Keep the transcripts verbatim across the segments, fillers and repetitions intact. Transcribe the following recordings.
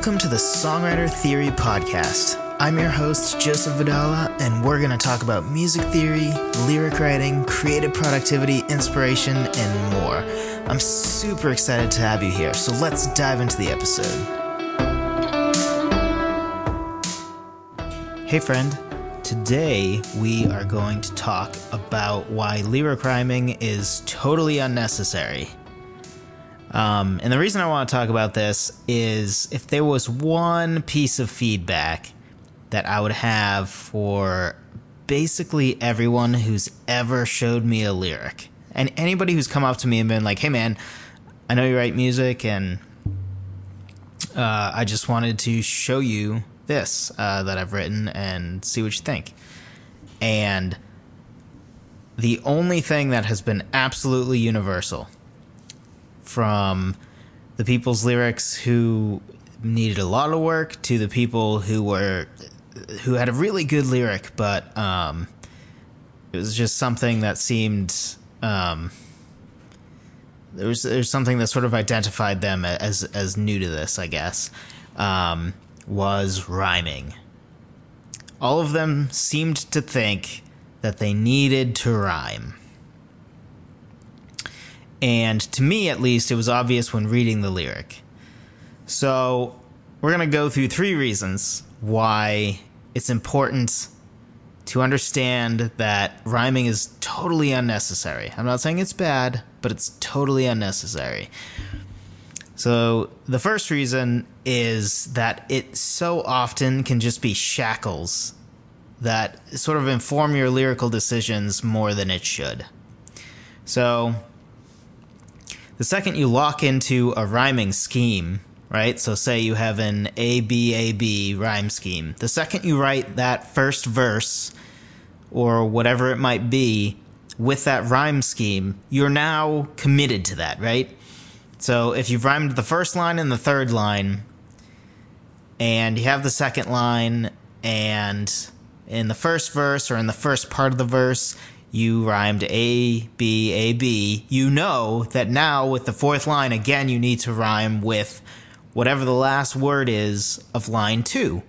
Welcome to the Songwriter Theory Podcast. I'm your host, Joseph Vidal, and we're going to talk about music theory, lyric writing, creative productivity, inspiration, and more. I'm super excited to have you here, so let's dive into the episode. Hey friend, today we are going to talk about why lyric rhyming is totally unnecessary. Um, and the reason I want to talk about this is if there was one piece of feedback that I would have for basically everyone who's ever showed me a lyric, and anybody who's come up to me and been like, hey man, I know you write music and uh, I just wanted to show you this uh, that I've written and see what you think. And the only thing that has been absolutely universal from the people's lyrics who needed a lot of work to the people who were who had a really good lyric, but um, it was just something that seemed um, there was there's something that sort of identified them as as new to this, I guess, um, was rhyming. All of them seemed to think that they needed to rhyme. And to me, at least, it was obvious when reading the lyric. So we're going to go through three reasons why it's important to understand that rhyming is totally unnecessary. I'm not saying it's bad, but it's totally unnecessary. So the first reason is that it so often can just be shackles that sort of inform your lyrical decisions more than it should. So the second you lock into a rhyming scheme, right? So say you have an A, B, A, B rhyme scheme. The second you write that first verse or whatever it might be with that rhyme scheme, you're now committed to that, right? So if you've rhymed the first line and the third line and you have the second line and in the first verse or in the first part of the verse, you rhymed A, B, A, B, you know that now with the fourth line, again, you need to rhyme with whatever the last word is of line two,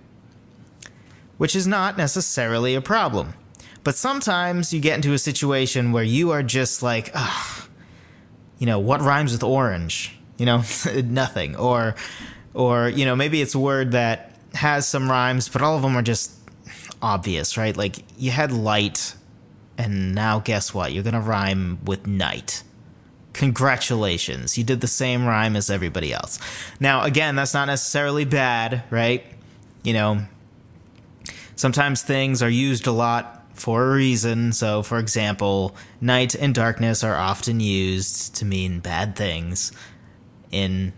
which is not necessarily a problem. But sometimes you get into a situation where you are just like, ah, you know, what rhymes with orange? You know, nothing. Or, or, you know, maybe it's a word that has some rhymes, but all of them are just obvious, right? Like you had light. And now guess what? You're going to rhyme with night. Congratulations. You did the same rhyme as everybody else. Now, again, that's not necessarily bad, right? You know, sometimes things are used a lot for a reason. So, for example, night and darkness are often used to mean bad things in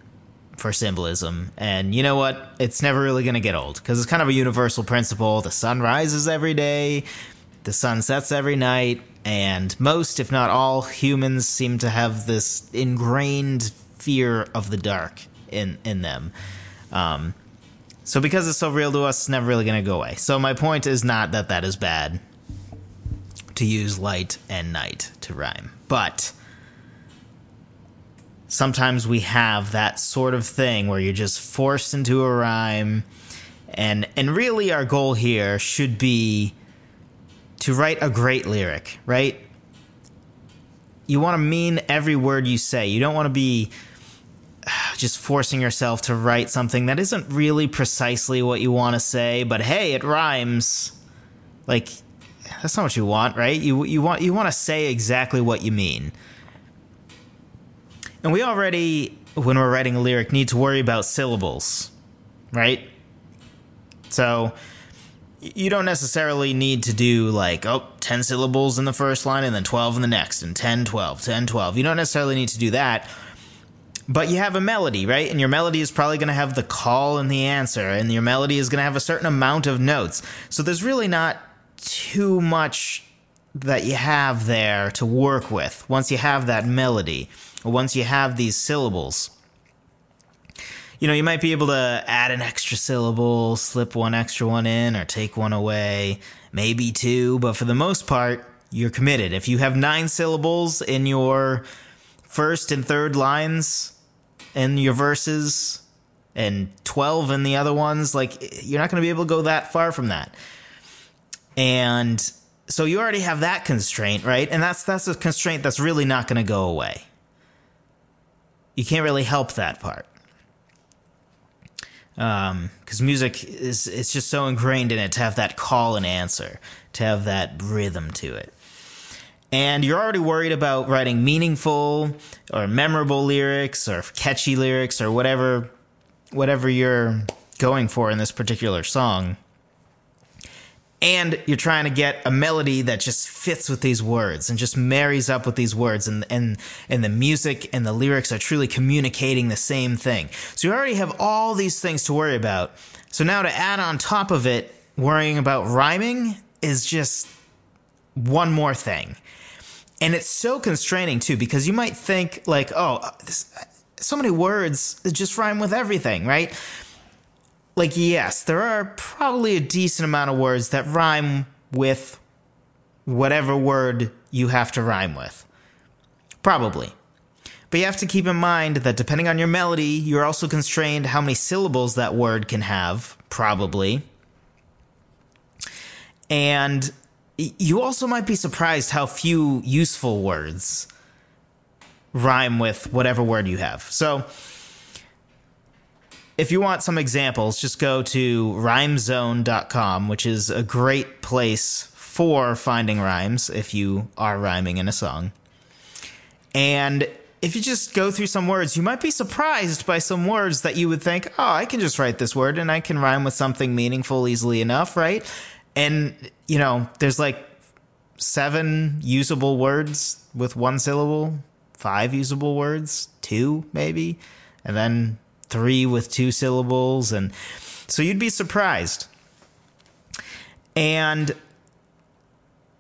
for symbolism. And you know what? It's never really going to get old because it's kind of a universal principle. The sun rises every day. The sun sets every night, and most, if not all, humans seem to have this ingrained fear of the dark in, in them. Um, so because it's so real to us, it's never really going to go away. So my point is not that that is bad to use light and night to rhyme. But sometimes we have that sort of thing where you're just forced into a rhyme, and and really our goal here should be to write a great lyric, right? You want to mean every word you say. You don't want to be just forcing yourself to write something that isn't really precisely what you want to say, but hey, it rhymes. Like, that's not what you want, right? You you want you want to say exactly what you mean. And we already, when we're writing a lyric, need to worry about syllables, right? So you don't necessarily need to do like, oh, ten syllables in the first line and then twelve in the next and ten, twelve, ten, twelve. You don't necessarily need to do that, but you have a melody, right? And your melody is probably going to have the call and the answer, and your melody is going to have a certain amount of notes. So there's really not too much that you have there to work with once you have that melody or once you have these syllables. You know, you might be able to add an extra syllable, slip one extra one in, or take one away, maybe two, but for the most part, you're committed. If you have nine syllables in your first and third lines in your verses, and twelve in the other ones. Like, you're not going to be able to go that far from that. And so you already have that constraint, right? And that's that's a constraint that's really not going to go away. You can't really help that part. Um, because music is, it's just so ingrained in it to have that call and answer, to have that rhythm to it. And you're already worried about writing meaningful or memorable lyrics or catchy lyrics or whatever, whatever you're going for in this particular song. And you're trying to get a melody that just fits with these words and just marries up with these words. And, and, and the music and the lyrics are truly communicating the same thing. So you already have all these things to worry about. So now to add on top of it, worrying about rhyming is just one more thing. And it's so constraining, too, because you might think like, oh, this, so many words just rhyme with everything, right? Like, yes, there are probably a decent amount of words that rhyme with whatever word you have to rhyme with. Probably. But you have to keep in mind that depending on your melody, you're also constrained how many syllables that word can have, probably. And you also might be surprised how few useful words rhyme with whatever word you have. So, if you want some examples, just go to rhyme zone dot com, which is a great place for finding rhymes if you are rhyming in a song. And if you just go through some words, you might be surprised by some words that you would think, oh, I can just write this word and I can rhyme with something meaningful easily enough, right? And, you know, there's like seven usable words with one syllable, five usable words, two maybe, and then three with two syllables, and so you'd be surprised. And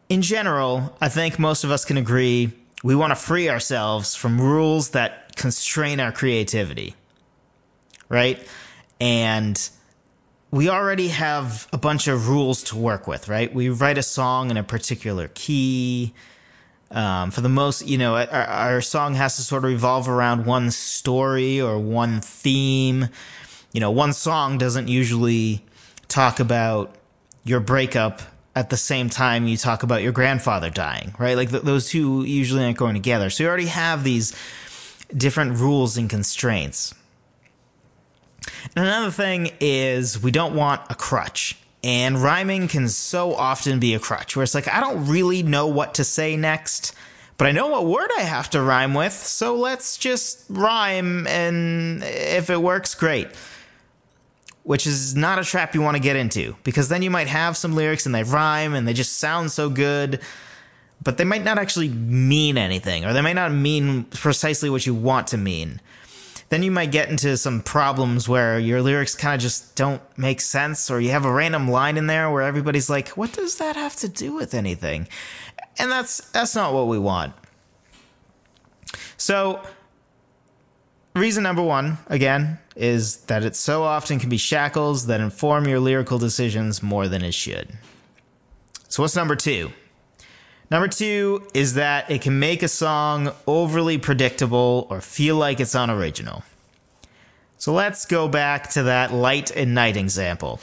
in general, I think most of us can agree we want to free ourselves from rules that constrain our creativity, right? And we already have a bunch of rules to work with, right? We write a song in a particular key. Um, for the most, you know, our, our song has to sort of revolve around one story or one theme. You know, one song doesn't usually talk about your breakup at the same time you talk about your grandfather dying, right? Like th- those two usually aren't going together. So you already have these different rules and constraints. And another thing is we don't want a crutch. And rhyming can so often be a crutch where it's like, I don't really know what to say next, but I know what word I have to rhyme with. So let's just rhyme. And if it works, great, which is not a trap you want to get into, because then you might have some lyrics and they rhyme and they just sound so good, but they might not actually mean anything, or they might not mean precisely what you want to mean. Then you might get into some problems where your lyrics kind of just don't make sense, or you have a random line in there where everybody's like, what does that have to do with anything? And that's that's not what we want. So reason number one, again, is that it so often can be shackles that inform your lyrical decisions more than it should. So what's number two? Number two is that it can make a song overly predictable or feel like it's unoriginal. So let's go back to that light and night example.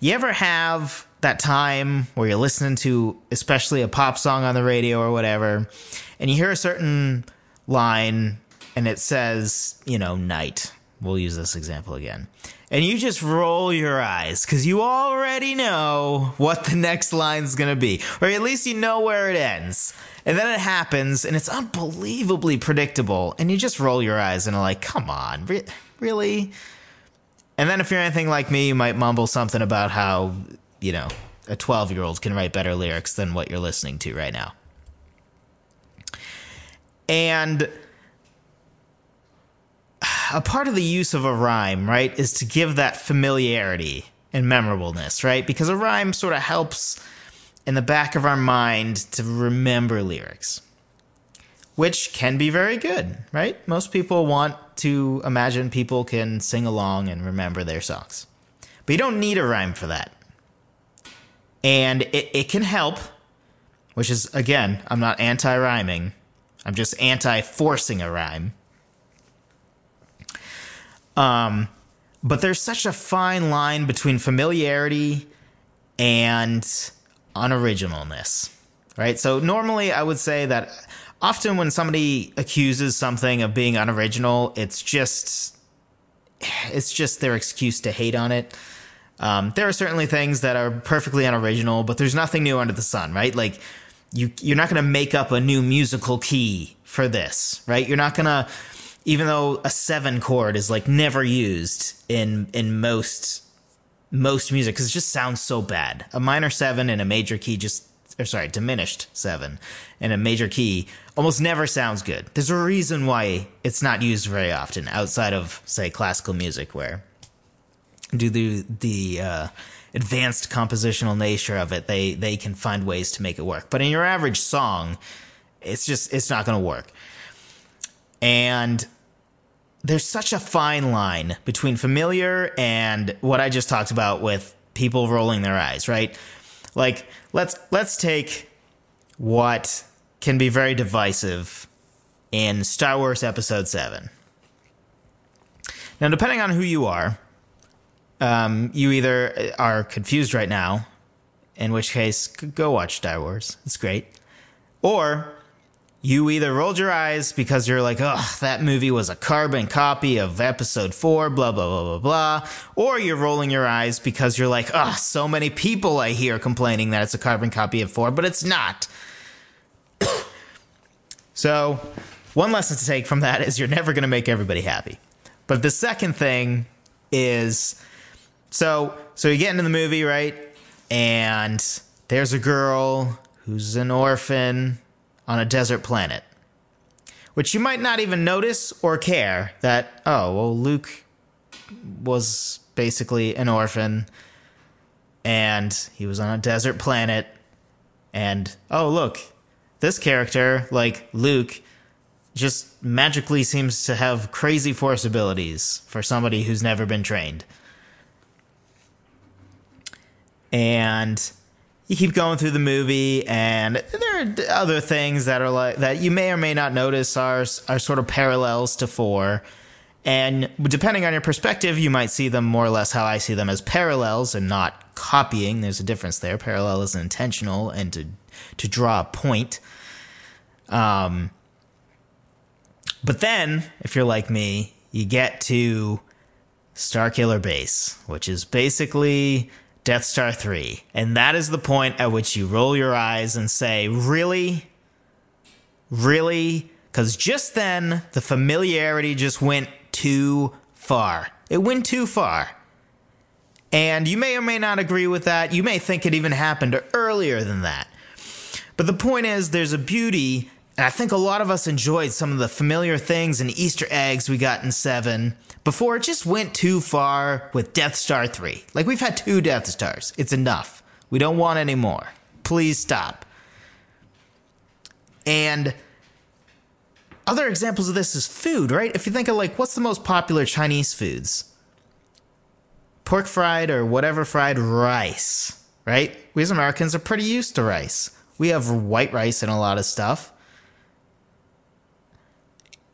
You ever have that time where you're listening to especially a pop song on the radio or whatever, and you hear a certain line and it says, you know, night. We'll use this example again. And you just roll your eyes because you already know what the next line's going to be. Or at least you know where it ends. And then it happens and it's unbelievably predictable. And you just roll your eyes and are like, come on, re- really? And then if you're anything like me, you might mumble something about how, you know, a twelve-year-old can write better lyrics than what you're listening to right now. And a part of the use of a rhyme, right, is to give that familiarity and memorableness, right? Because a rhyme sort of helps in the back of our mind to remember lyrics, which can be very good, right? Most people want to imagine people can sing along and remember their songs. But you don't need a rhyme for that. And it, it can help, which is, again, I'm not anti-rhyming. I'm just anti-forcing a rhyme. Um, but there's such a fine line between familiarity and unoriginalness, right? So normally I would say that often when somebody accuses something of being unoriginal, it's just it's just their excuse to hate on it. Um, there are certainly things that are perfectly unoriginal, but there's nothing new under the sun, right? Like you, you're not going to make up a new musical key for this, right? You're not going to, even though a seven chord is like never used in, in most, most music, because it just sounds so bad. A minor seven in a major key just, or sorry, diminished seven in a major key almost never sounds good. There's a reason why it's not used very often outside of, say, classical music, where due to the uh, advanced compositional nature of it, they they can find ways to make it work. But in your average song, it's just it's not going to work. And there's such a fine line between familiar and what I just talked about with people rolling their eyes, right? Like let's let's take what can be very divisive in Star Wars Episode seven. Now, depending on who you are, Um, you either are confused right now, in which case, go watch Star Wars. It's great. Or you either rolled your eyes because you're like, oh, that movie was a carbon copy of Episode four, blah, blah, blah, blah, blah. Or you're rolling your eyes because you're like, oh, so many people I hear complaining that it's a carbon copy of four, but it's not. So one lesson to take from that is you're never going to make everybody happy. But the second thing is... So, so you get into the movie, right? And there's a girl who's an orphan on a desert planet, which you might not even notice or care that, oh, well, Luke was basically an orphan and he was on a desert planet. And, oh, look, this character, like Luke, just magically seems to have crazy force abilities for somebody who's never been trained. And you keep going through the movie, and there are other things that are like that you may or may not notice are are sort of parallels to four. And depending on your perspective, you might see them more or less how I see them, as parallels and not copying. There's a difference there. Parallel is intentional and to to draw a point. Um, but then, if you're like me, you get to Starkiller Base, which is basically Death Star three. And that is the point at which you roll your eyes and say, really? Really? Because just then, the familiarity just went too far. It went too far. And you may or may not agree with that. You may think it even happened earlier than that. But the point is, there's a beauty, and I think a lot of us enjoyed some of the familiar things and Easter eggs we got in seven before it just went too far with Death Star three. Like, we've had two Death Stars. It's enough. We don't want any more. Please stop. And other examples of this is food, right? If you think of, like, what's the most popular Chinese foods? Pork fried or whatever fried rice, right? We as Americans are pretty used to rice. We have white rice and a lot of stuff.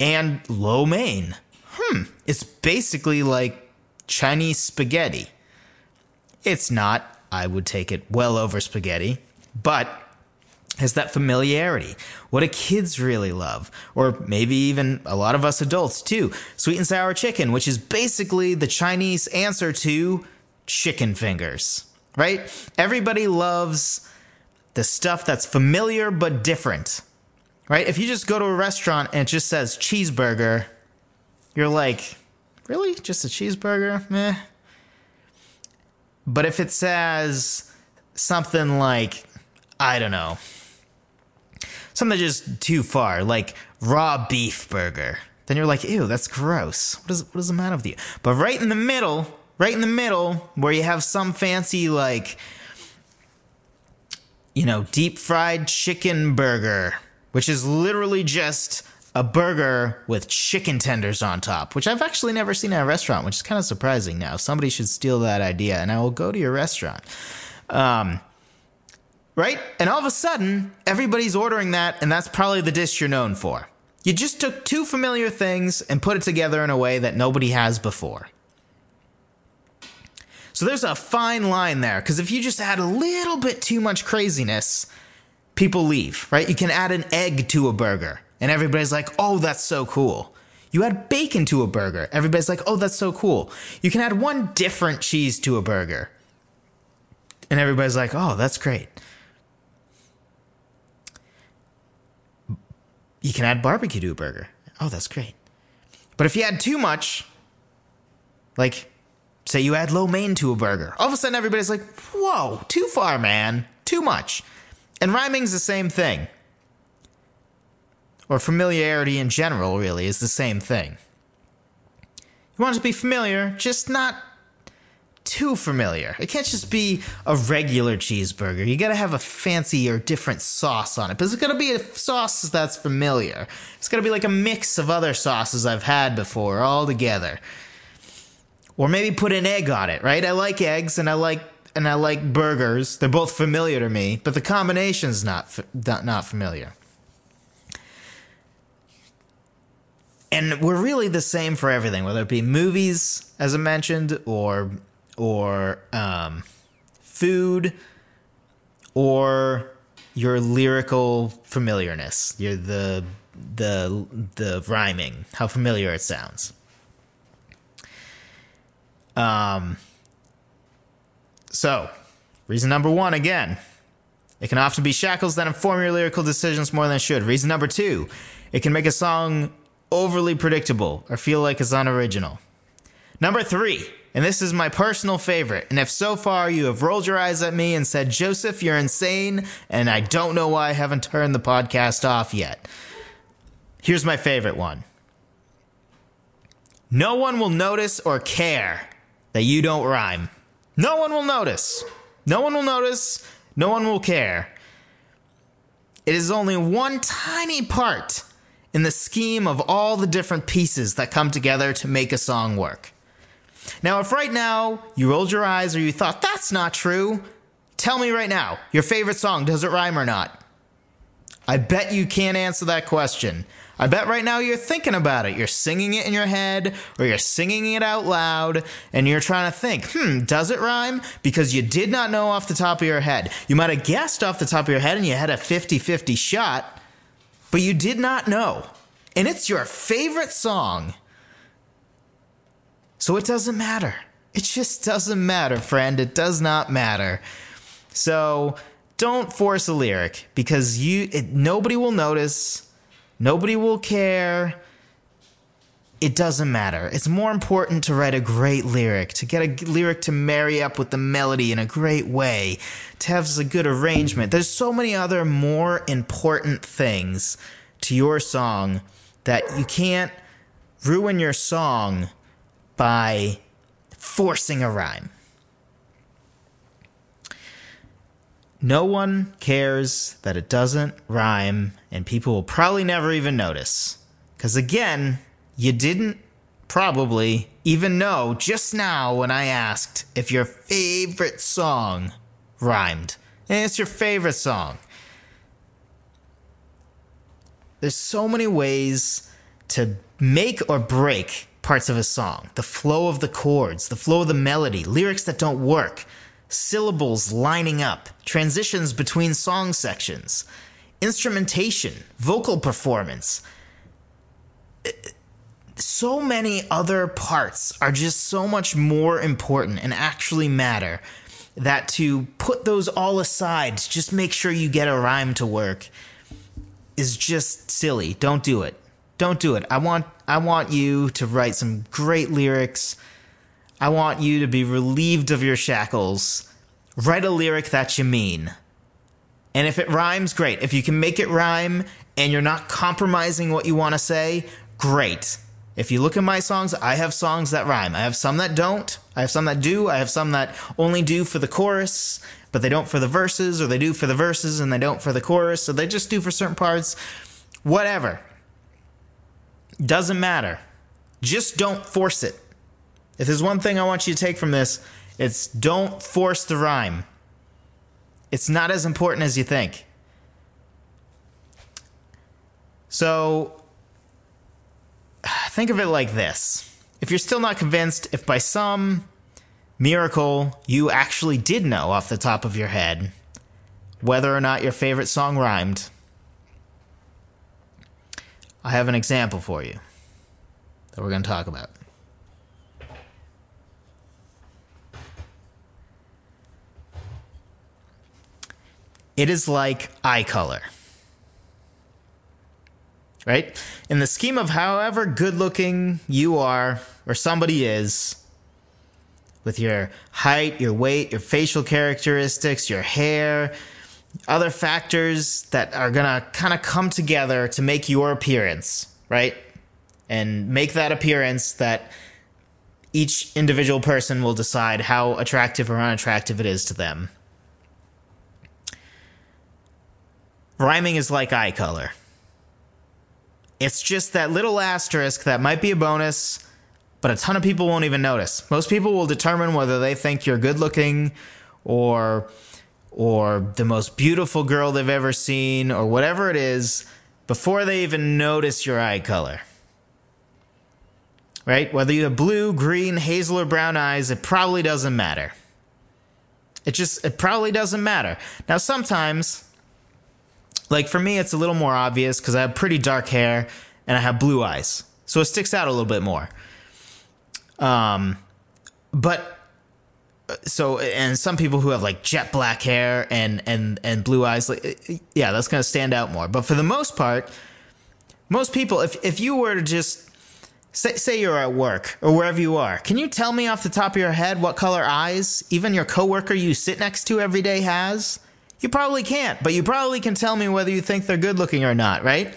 And lo mein. Hmm. It's basically like Chinese spaghetti. It's not. I would take it well over spaghetti. But it's that familiarity. What do kids really love? Or maybe even a lot of us adults too. Sweet and sour chicken, which is basically the Chinese answer to chicken fingers. Right? Everybody loves the stuff that's familiar but different. Right? If you just go to a restaurant and it just says cheeseburger, you're like, really? Just a cheeseburger? Meh. But if it says something like, I don't know, something just too far, like raw beef burger, then you're like, ew, that's gross. What is, what is the matter with you? But right in the middle, right in the middle, where you have some fancy, like, you know, deep fried chicken burger, which is literally just a burger with chicken tenders on top, which I've actually never seen at a restaurant, which is kind of surprising now. Somebody should steal that idea, and I will go to your restaurant. Um, right? And all of a sudden, everybody's ordering that, and that's probably the dish you're known for. You just took two familiar things and put it together in a way that nobody has before. So there's a fine line there, because if you just add a little bit too much craziness, people leave, right? You can add an egg to a burger, and everybody's like, oh, that's so cool. You add bacon to a burger. Everybody's like, oh, that's so cool. You can add one different cheese to a burger, and everybody's like, oh, that's great. You can add barbecue to a burger. Oh, that's great. But if you add too much, like, say you add lo mein to a burger. All of a sudden, everybody's like, whoa, too far, man. Too much. And rhyming's the same thing. Or familiarity in general, really, is the same thing. You want it to be familiar, just not too familiar. It can't just be a regular cheeseburger. You gotta have a fancy or different sauce on it. But it's gotta be a sauce that's familiar. It's gotta be like a mix of other sauces I've had before all together. Or maybe put an egg on it, right? I like eggs and I like and I like burgers. They're both familiar to me, but the combination's not not familiar. And we're really the same for everything, whether it be movies, as I mentioned, or or um, food, or your lyrical familiarness, your the the the rhyming, how familiar it sounds. Um, so reason number one, again, it can often be shackles that inform your lyrical decisions more than it should. Reason number two, it can make a song overly predictable or feel like it's unoriginal. Number three, and this is my personal favorite, and if so far you have rolled your eyes at me and said, Joseph, you're insane, and I don't know why I haven't turned the podcast off yet. Here's my favorite one. No one will notice or care that you don't rhyme. No one will notice. No one will notice. No one will care. It is only one tiny part in the scheme of all the different pieces that come together to make a song work. Now, if right now you rolled your eyes or you thought, that's not true, tell me right now, your favorite song, does it rhyme or not? I bet you can't answer that question. I bet right now you're thinking about it. You're singing it in your head, or you're singing it out loud, and you're trying to think, hmm, does it rhyme? Because you did not know off the top of your head. You might have guessed off the top of your head, and you had a fifty-fifty shot, but you did not know. And it's your favorite song. So it doesn't matter. It just doesn't matter, friend. It does not matter. So don't force a lyric, because you it, nobody will notice. Nobody will care. It doesn't matter. It's more important to write a great lyric, to get a lyric to marry up with the melody in a great way, to have a good arrangement. There's so many other more important things to your song that you can't ruin your song by forcing a rhyme. No one cares that it doesn't rhyme, and people will probably never even notice. Because again, you didn't probably even know just now when I asked if your favorite song rhymed. And it's your favorite song. There's so many ways to make or break parts of a song. The flow of the chords, the flow of the melody, lyrics that don't work, syllables lining up, transitions between song sections, instrumentation, vocal performance. So many other parts are just so much more important and actually matter that to put those all aside, just make sure you get a rhyme to work, is just silly. Don't do it. Don't do it. I want I want you to write some great lyrics. I want you to be relieved of your shackles. Write a lyric that you mean. And if it rhymes, great. If you can make it rhyme and you're not compromising what you want to say, great. If you look at my songs, I have songs that rhyme. I have some that don't. I have some that do. I have some that only do for the chorus, but they don't for the verses, or they do for the verses and they don't for the chorus, so they just do for certain parts. Whatever. Doesn't matter. Just don't force it. If there's one thing I want you to take from this, it's don't force the rhyme. It's not as important as you think. So think of it like this. If you're still not convinced, if by some miracle you actually did know off the top of your head whether or not your favorite song rhymed, I have an example for you that we're going to talk about. It is like eye color, right? In the scheme of however good-looking you are or somebody is, with your height, your weight, your facial characteristics, your hair, other factors that are going to kind of come together to make your appearance, right? And make that appearance that each individual person will decide how attractive or unattractive it is to them. Rhyming is like eye color. It's just that little asterisk that might be a bonus, but a ton of people won't even notice. Most people will determine whether they think you're good looking or or the most beautiful girl they've ever seen or whatever it is before they even notice your eye color. Right? Whether you have blue, green, hazel, or brown eyes, it probably doesn't matter. It just, it probably doesn't matter. Now, sometimes, like for me, it's a little more obvious because I have pretty dark hair and I have blue eyes. So it sticks out a little bit more. Um, but so, and some people who have like jet black hair and, and, and blue eyes, like, yeah, that's going to stand out more. But for the most part, most people, if, if you were to just say, say you're at work or wherever you are, can you tell me off the top of your head what color eyes even your coworker you sit next to every day has? You probably can't, but you probably can tell me whether you think they're good looking or not, right?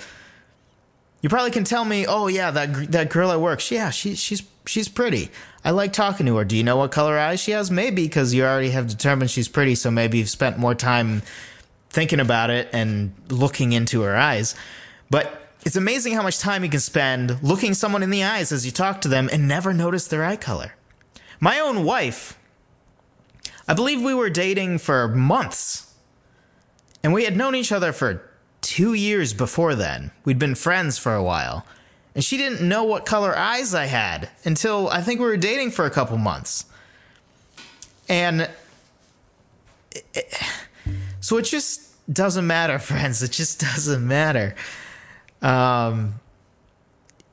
You probably can tell me, oh yeah, that that girl at work, yeah, she she's she's pretty. I like talking to her. Do you know what color eyes she has? Maybe because you already have determined she's pretty, so maybe you've spent more time thinking about it and looking into her eyes. But it's amazing how much time you can spend looking someone in the eyes as you talk to them and never notice their eye color. My own wife, I believe we were dating for months. And we had known each other for two years before then. We'd been friends for a while. And she didn't know what color eyes I had until I think we were dating for a couple months. And it, it, so it just doesn't matter, friends. It just doesn't matter. Um,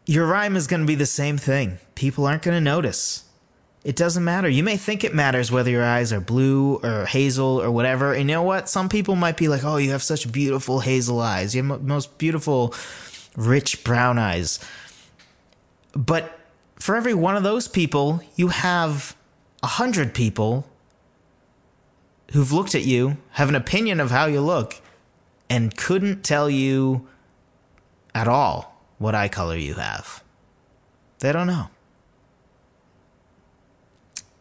your rhyme is going to be the same thing. People aren't going to notice. It doesn't matter. You may think it matters whether your eyes are blue or hazel or whatever. And you know what? Some people might be like, oh, you have such beautiful hazel eyes. You have the most beautiful, rich brown eyes. But for every one of those people, you have a hundred people who've looked at you, have an opinion of how you look, and couldn't tell you at all what eye color you have. They don't know.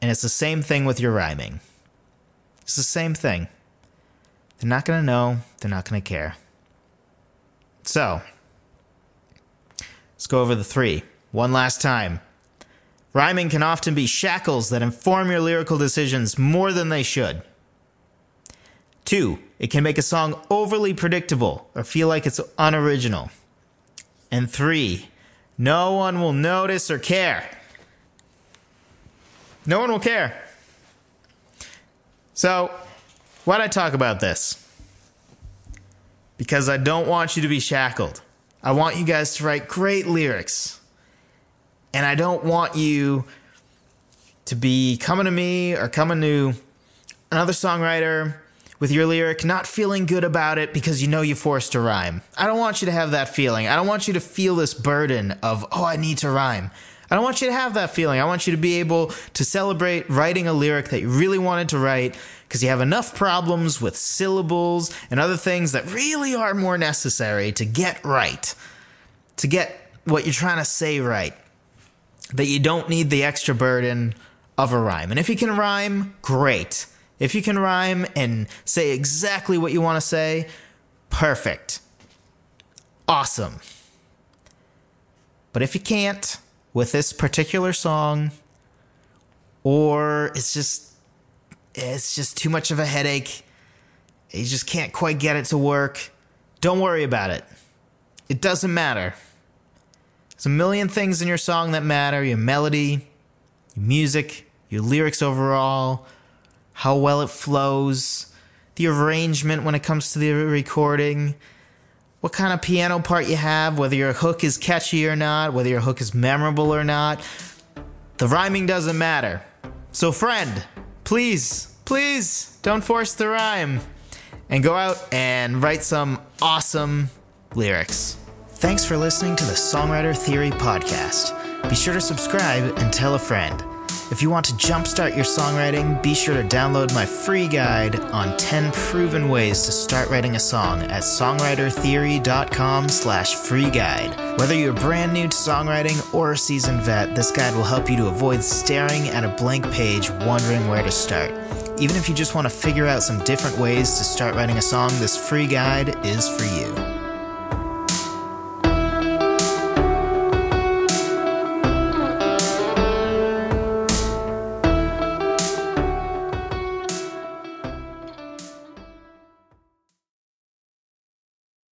And it's the same thing with your rhyming. It's the same thing. They're not going to know. They're not going to care. So, let's go over the three. One last time. Rhyming can often be shackles that inform your lyrical decisions more than they should. Two, it can make a song overly predictable or feel like it's unoriginal. And three, no one will notice or care. No one will care. So, why'd I talk about this? Because I don't want you to be shackled. I want you guys to write great lyrics. And I don't want you to be coming to me or coming to another songwriter with your lyric, not feeling good about it because you know you forced to rhyme. I don't want you to have that feeling. I don't want you to feel this burden of, oh, I need to rhyme. I don't want you to have that feeling. I want you to be able to celebrate writing a lyric that you really wanted to write because you have enough problems with syllables and other things that really are more necessary to get right, to get what you're trying to say right, that you don't need the extra burden of a rhyme. And if you can rhyme, great. If you can rhyme and say exactly what you want to say, perfect. Awesome. But if you can't, with this particular song, or it's just it's just too much of a headache, you just can't quite get it to work, don't worry about it. It doesn't matter. There's a million things in your song that matter. Your melody, your music, your lyrics overall, how well it flows, the arrangement when it comes to the recording, what kind of piano part you have, whether your hook is catchy or not, whether your hook is memorable or not. The rhyming doesn't matter. So friend, please, please don't force the rhyme and go out and write some awesome lyrics. Thanks for listening to the Songwriter Theory Podcast. Be sure to subscribe and tell a friend. If you want to jumpstart your songwriting, be sure to download my free guide on ten proven ways to start writing a song at songwritertheory.com slash free guide. Whether you're brand new to songwriting or a seasoned vet, this guide will help you to avoid staring at a blank page wondering where to start. Even if you just want to figure out some different ways to start writing a song, this free guide is for you.